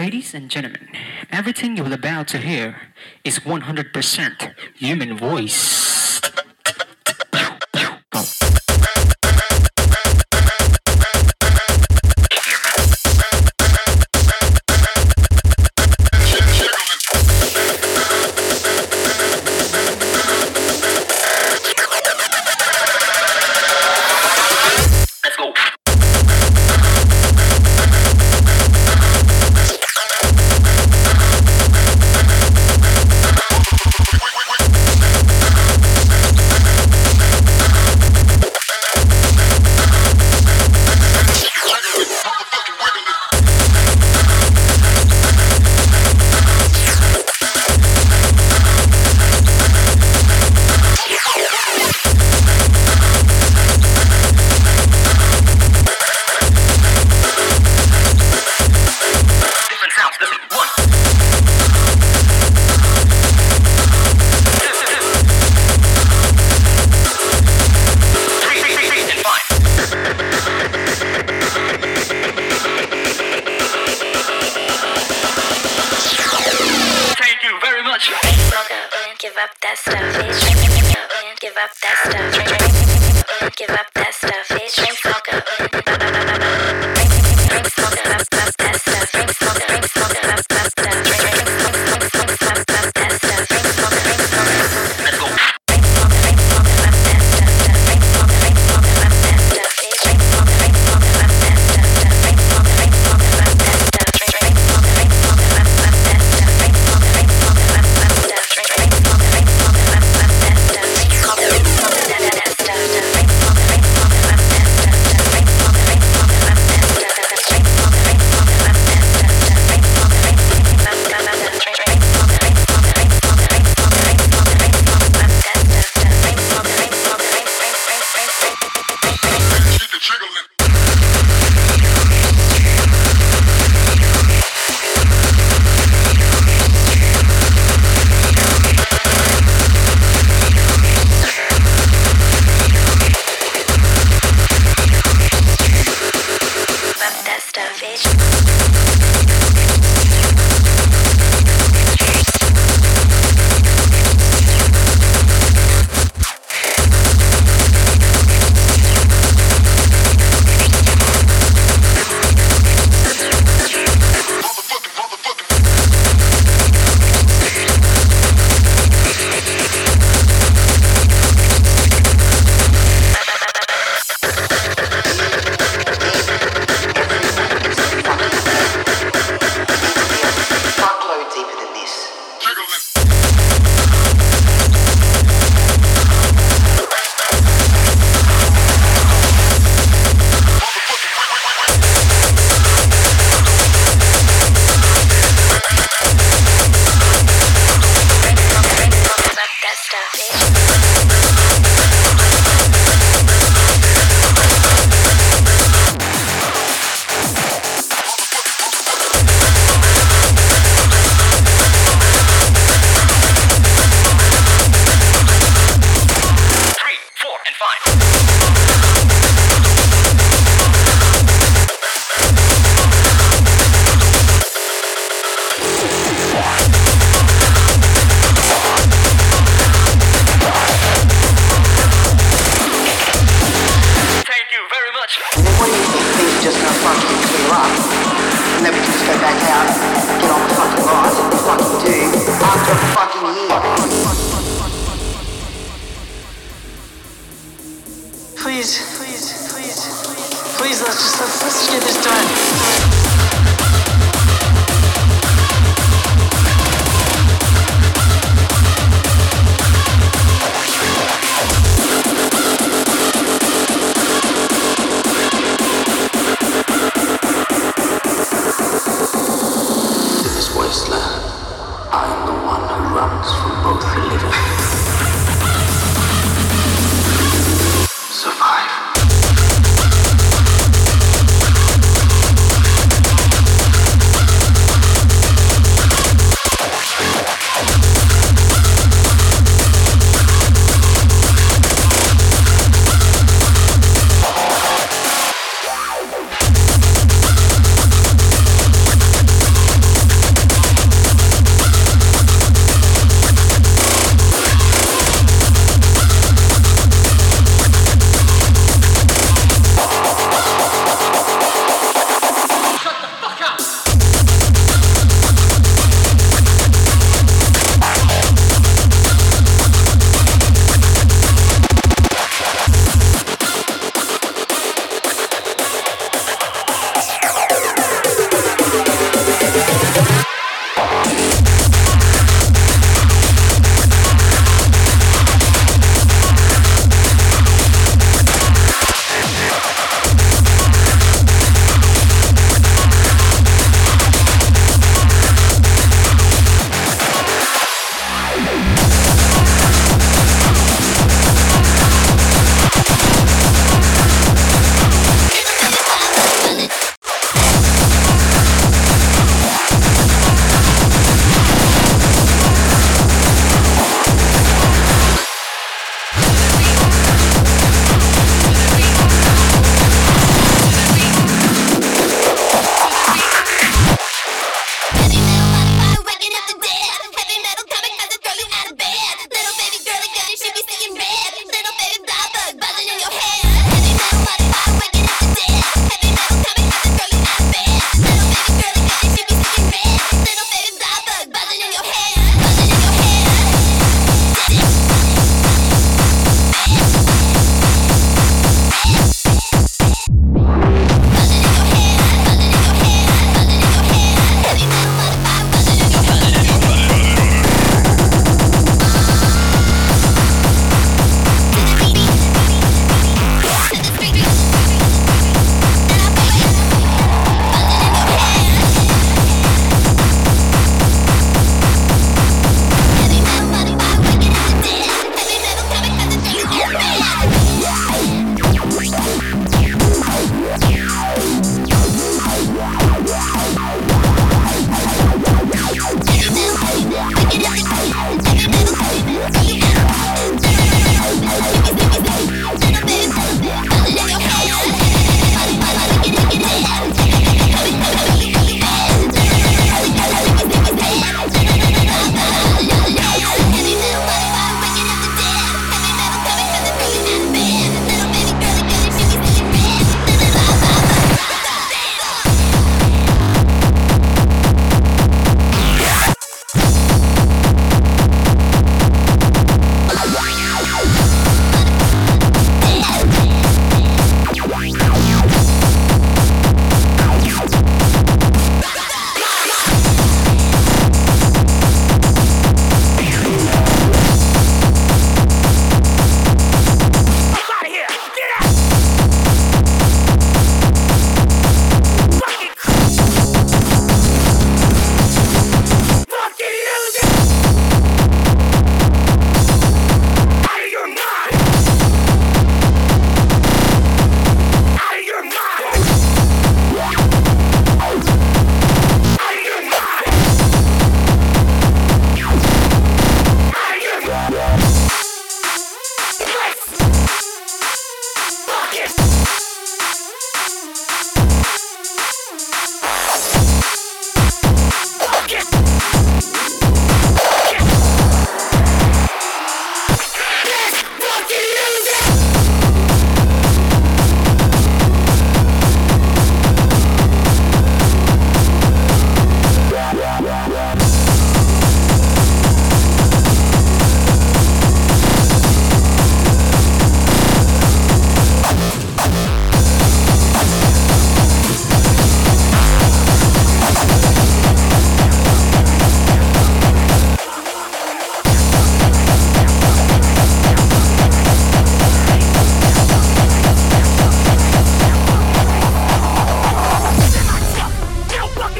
Ladies and gentlemen, everything you're about to hear is 100% human voice.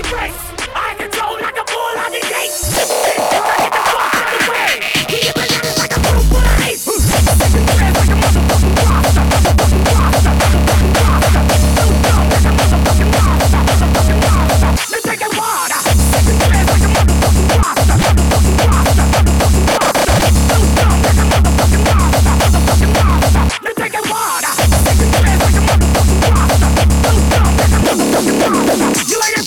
the race. I control like a bull on the gate. If I get the fuck out the way, he get bananas like a blue place. Red like a motherfucking monster, motherfucking monster, motherfucking monster. So dumb like a motherfucking monster, motherfucking monster. Let's take it water. Red like a motherfucking monster, motherfucking monster, motherfucking monster. So dumb like a motherfucking monster, motherfucking monster. Let's take it water. Red like a motherfucking monster, so dumb like a motherfucking monster. You ain't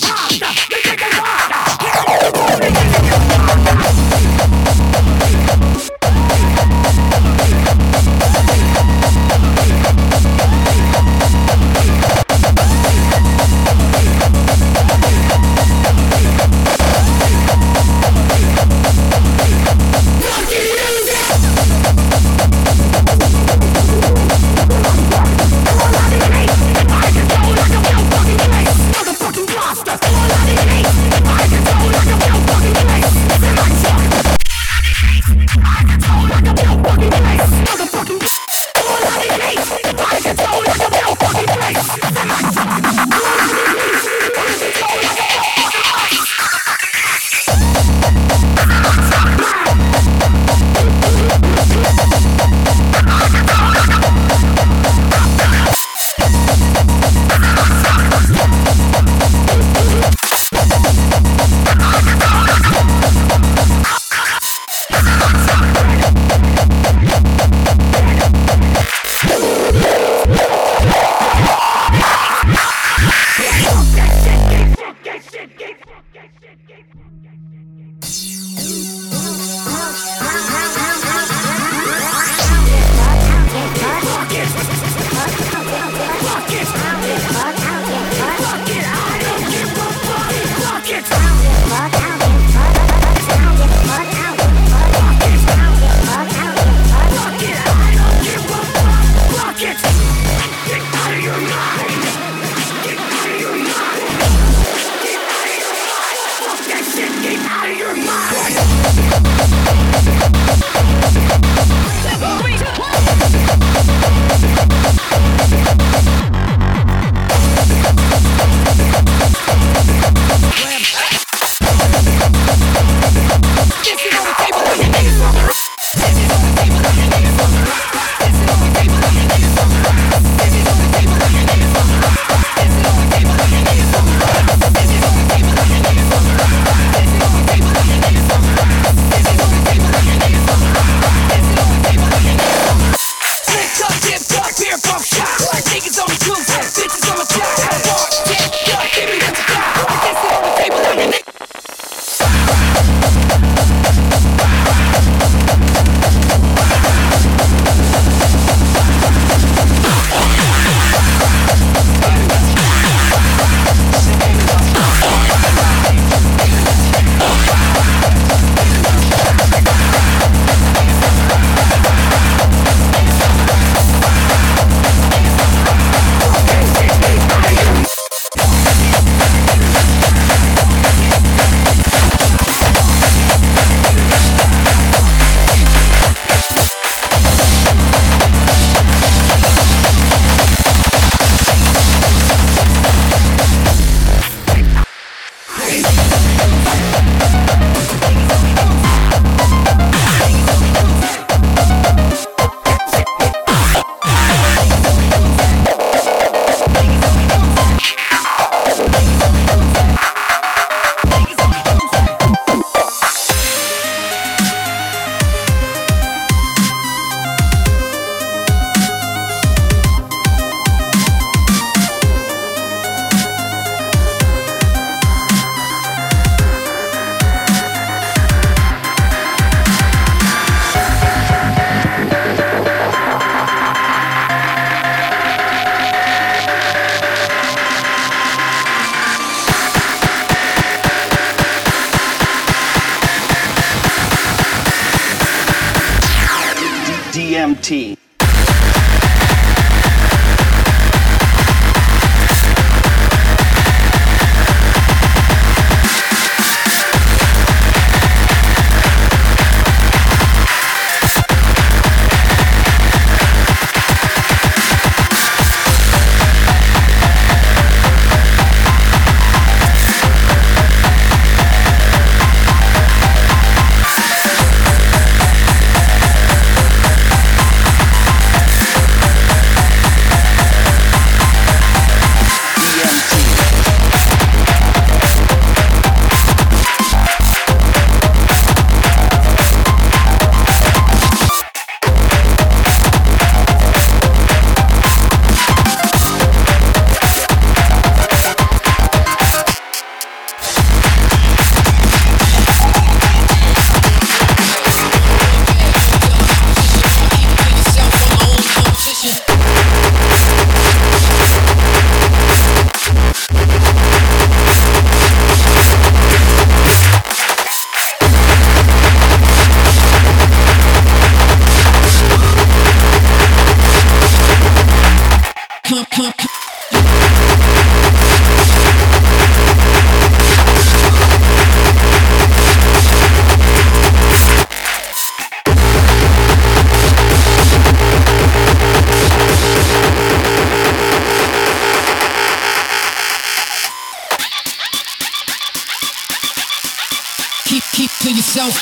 keep to yourself.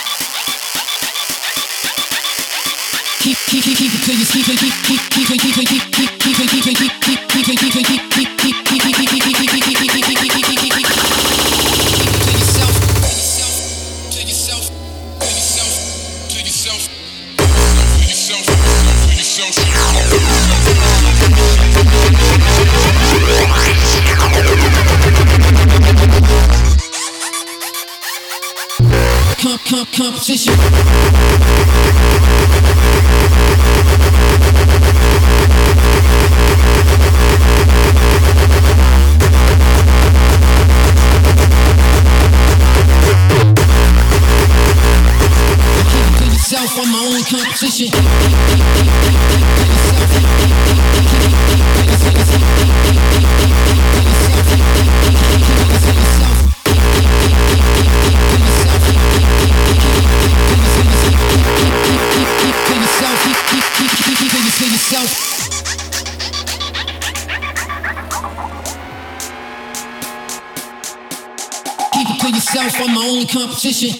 Keep it to yourself. Competition. On my own competition. Keep it to yourself on my own competition.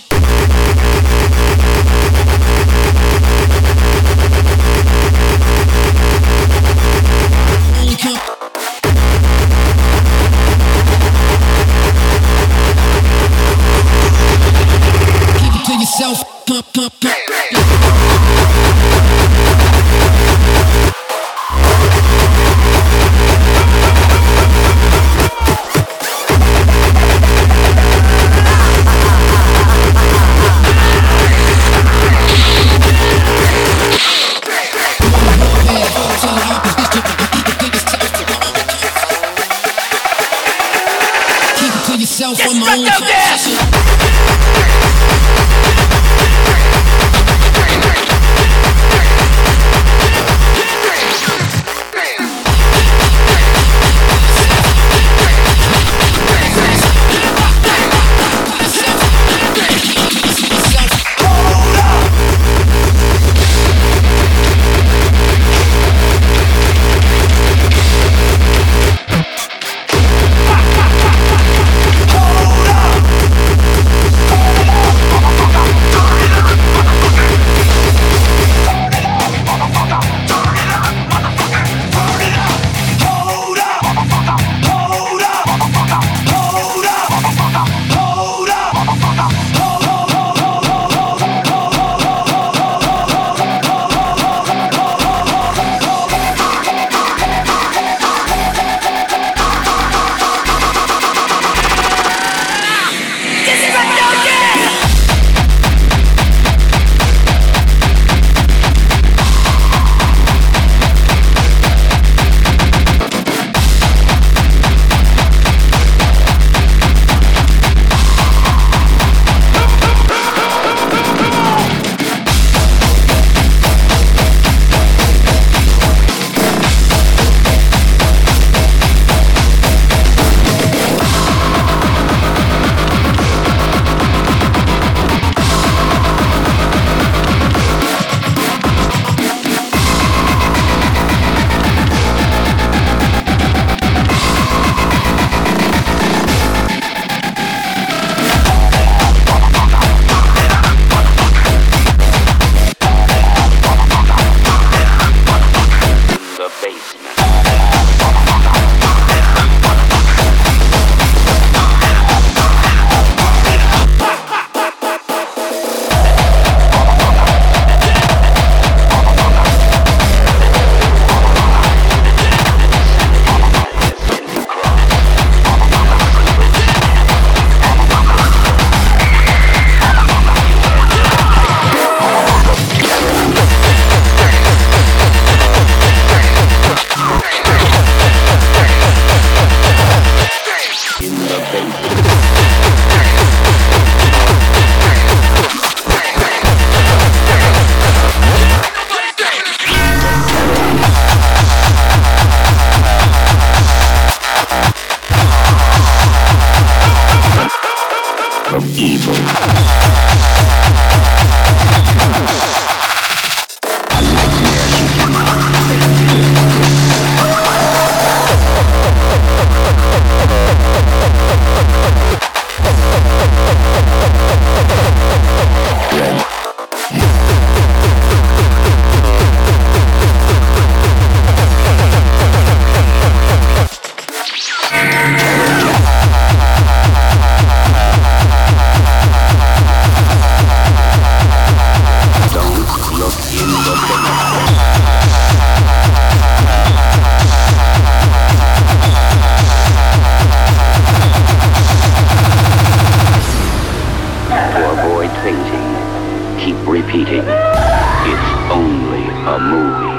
repeating, it's only a movie.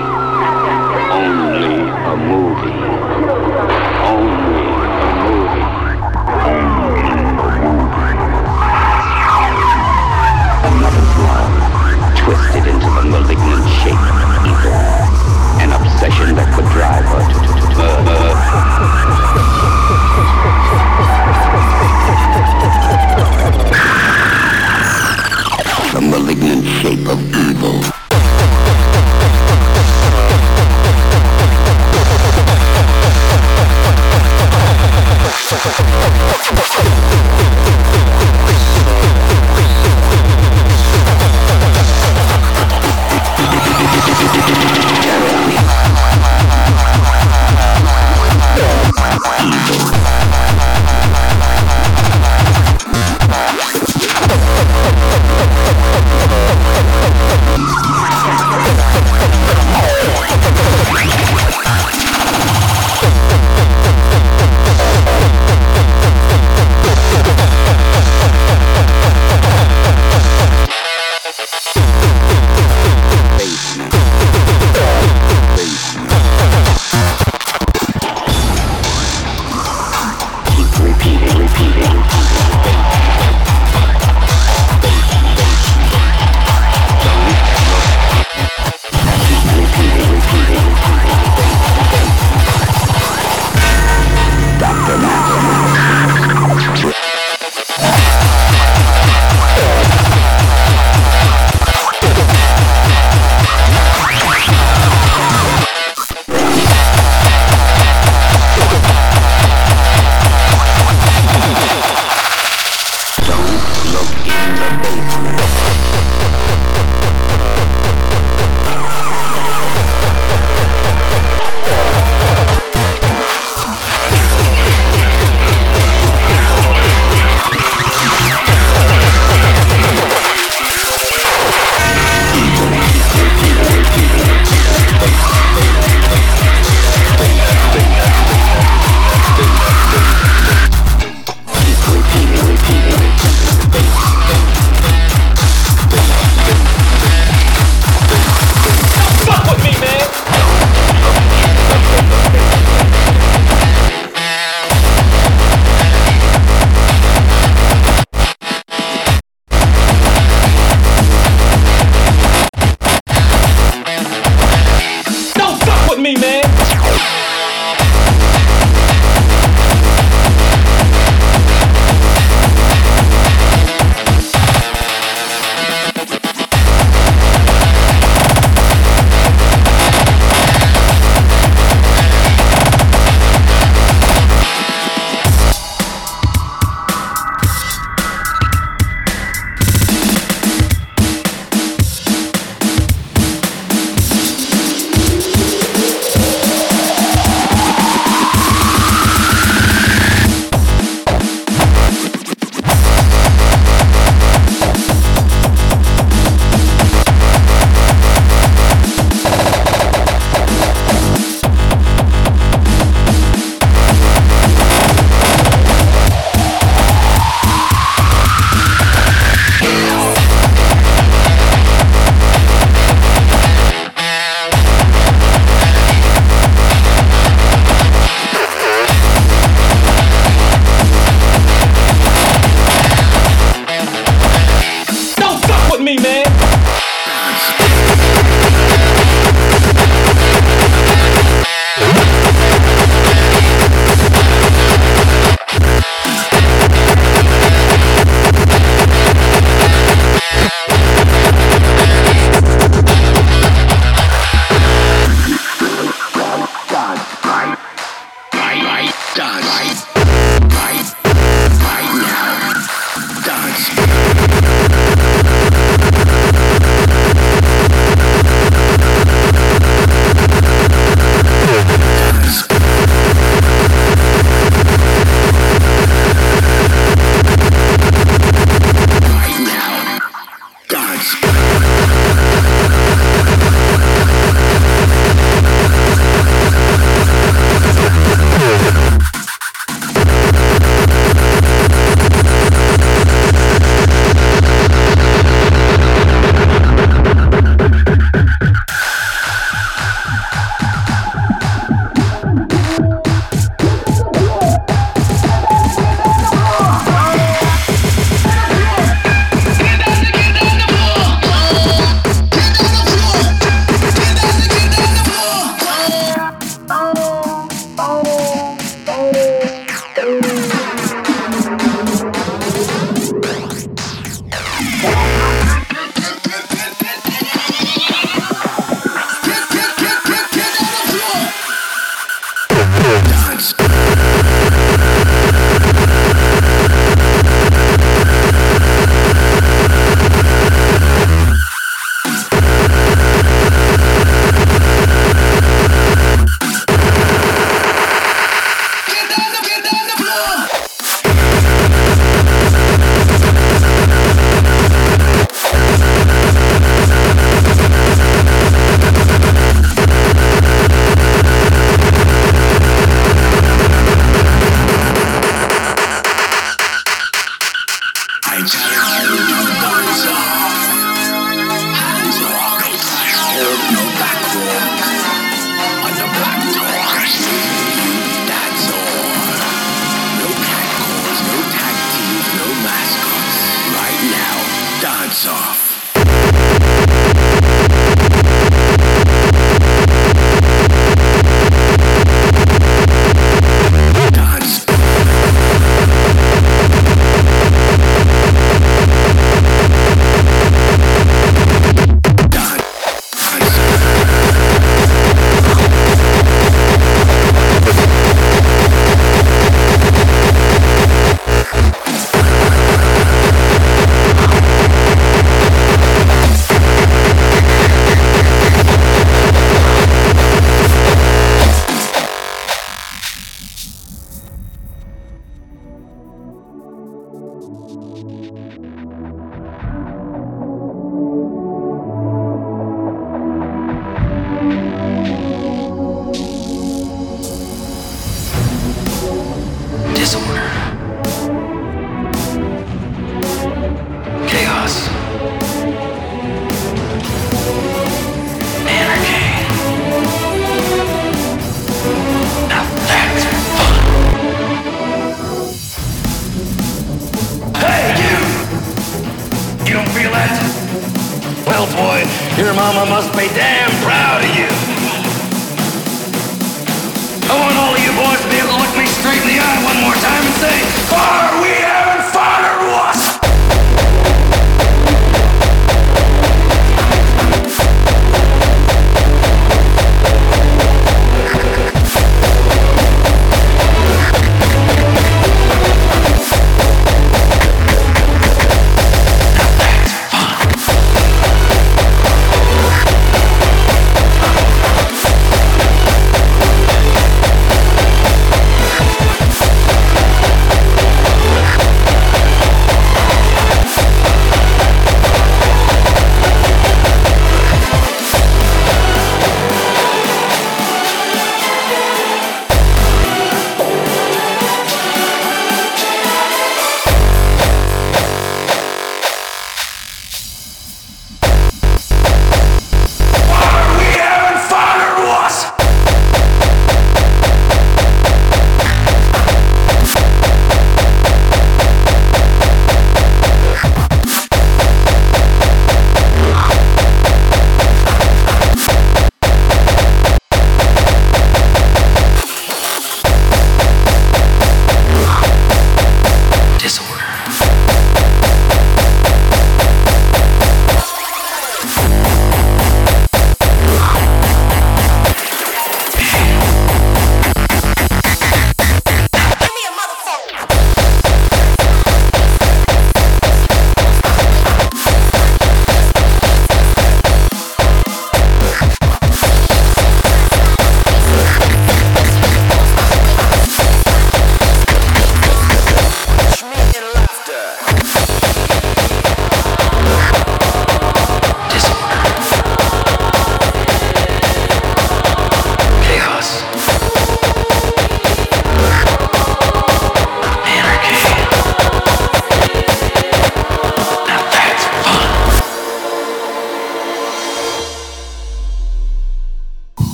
Only a movie. Only a movie. Another drug twisted into the malignant shape of evil. An obsession that would drive her to murder. The malignant shape of evil.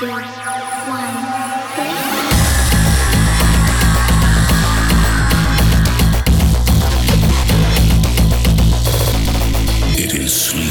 2, 1, 3. It is sleeping.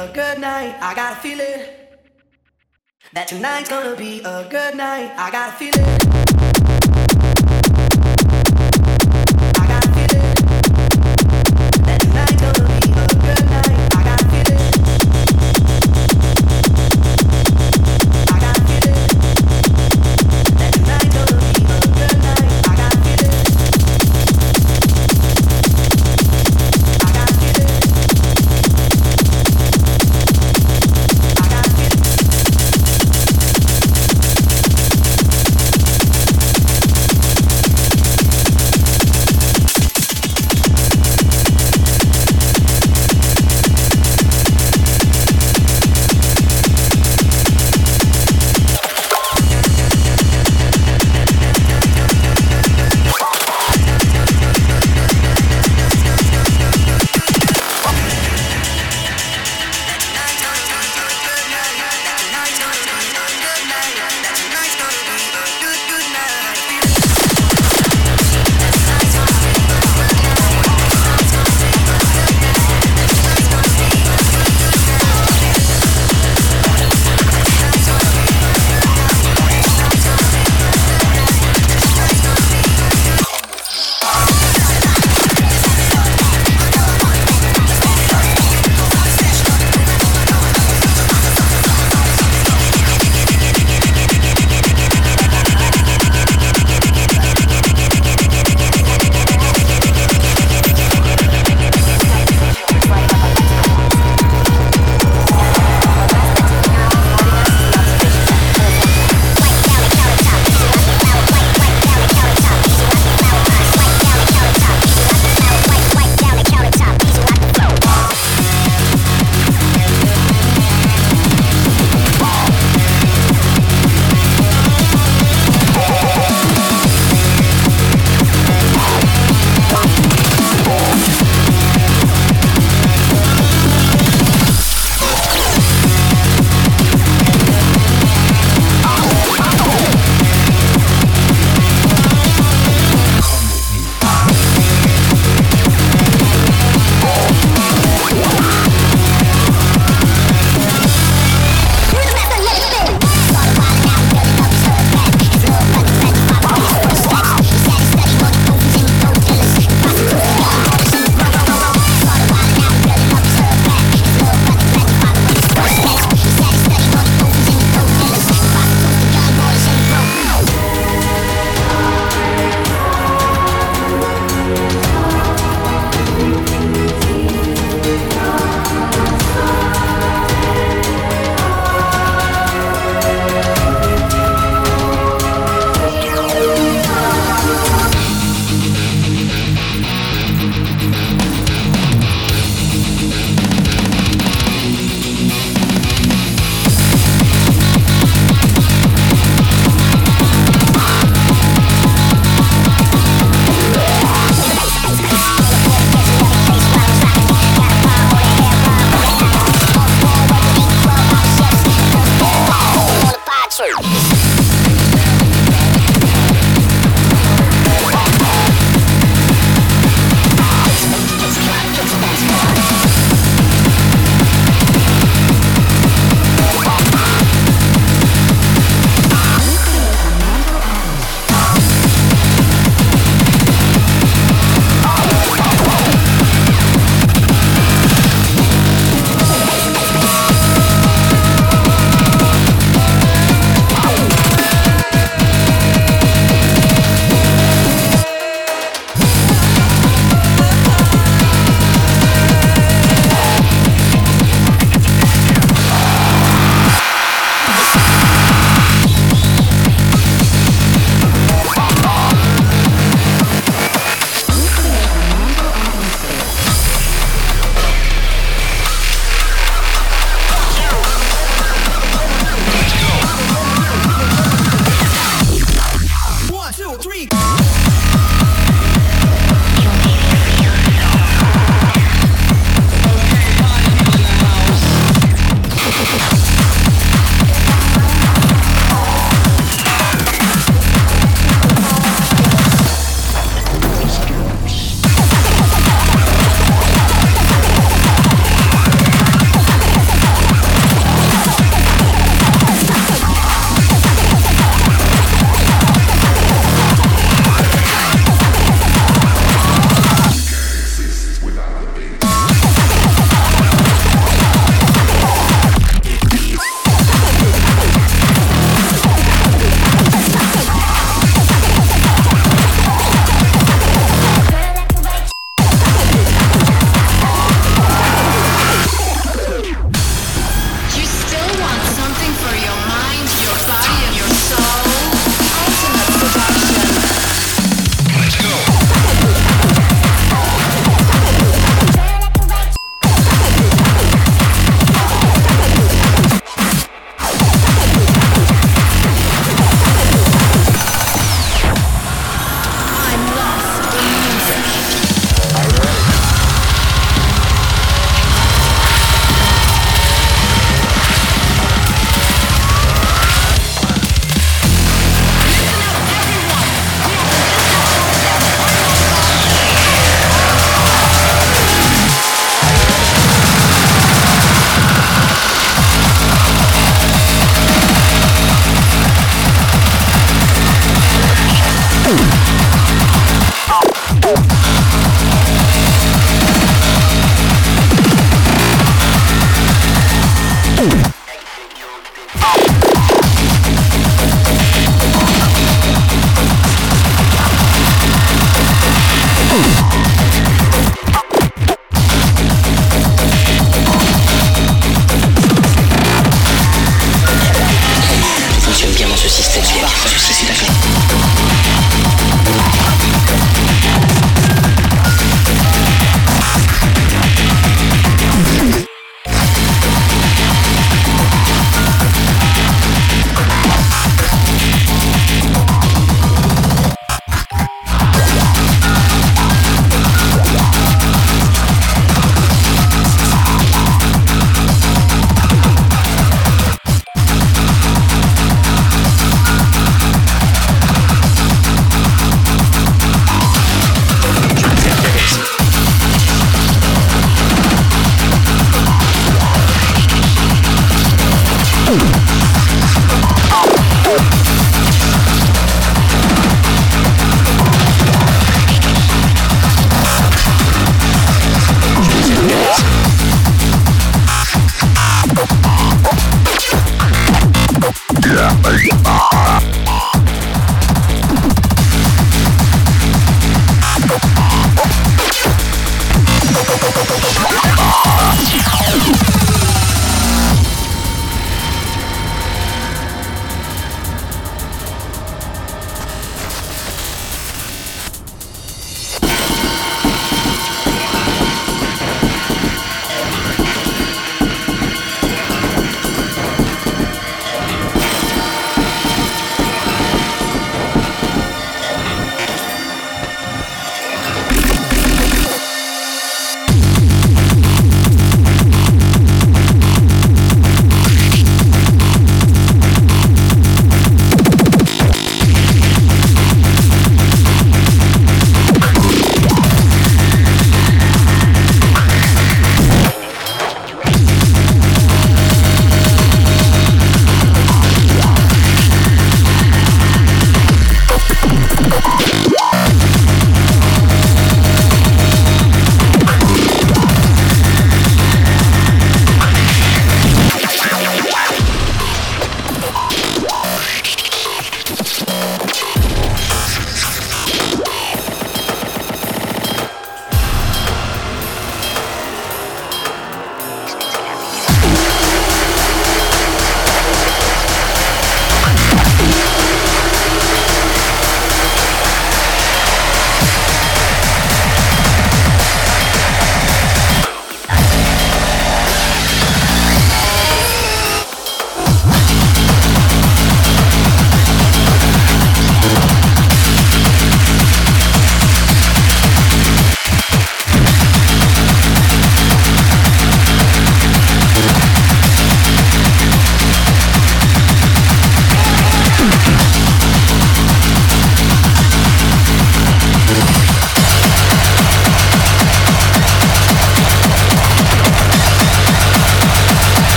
a good night. I got a feeling that tonight's gonna be a good night. I got a feeling.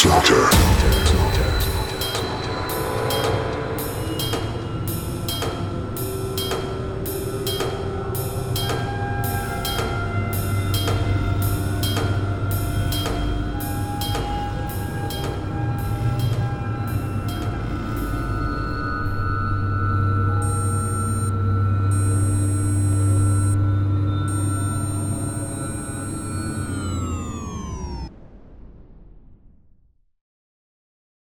slaughter.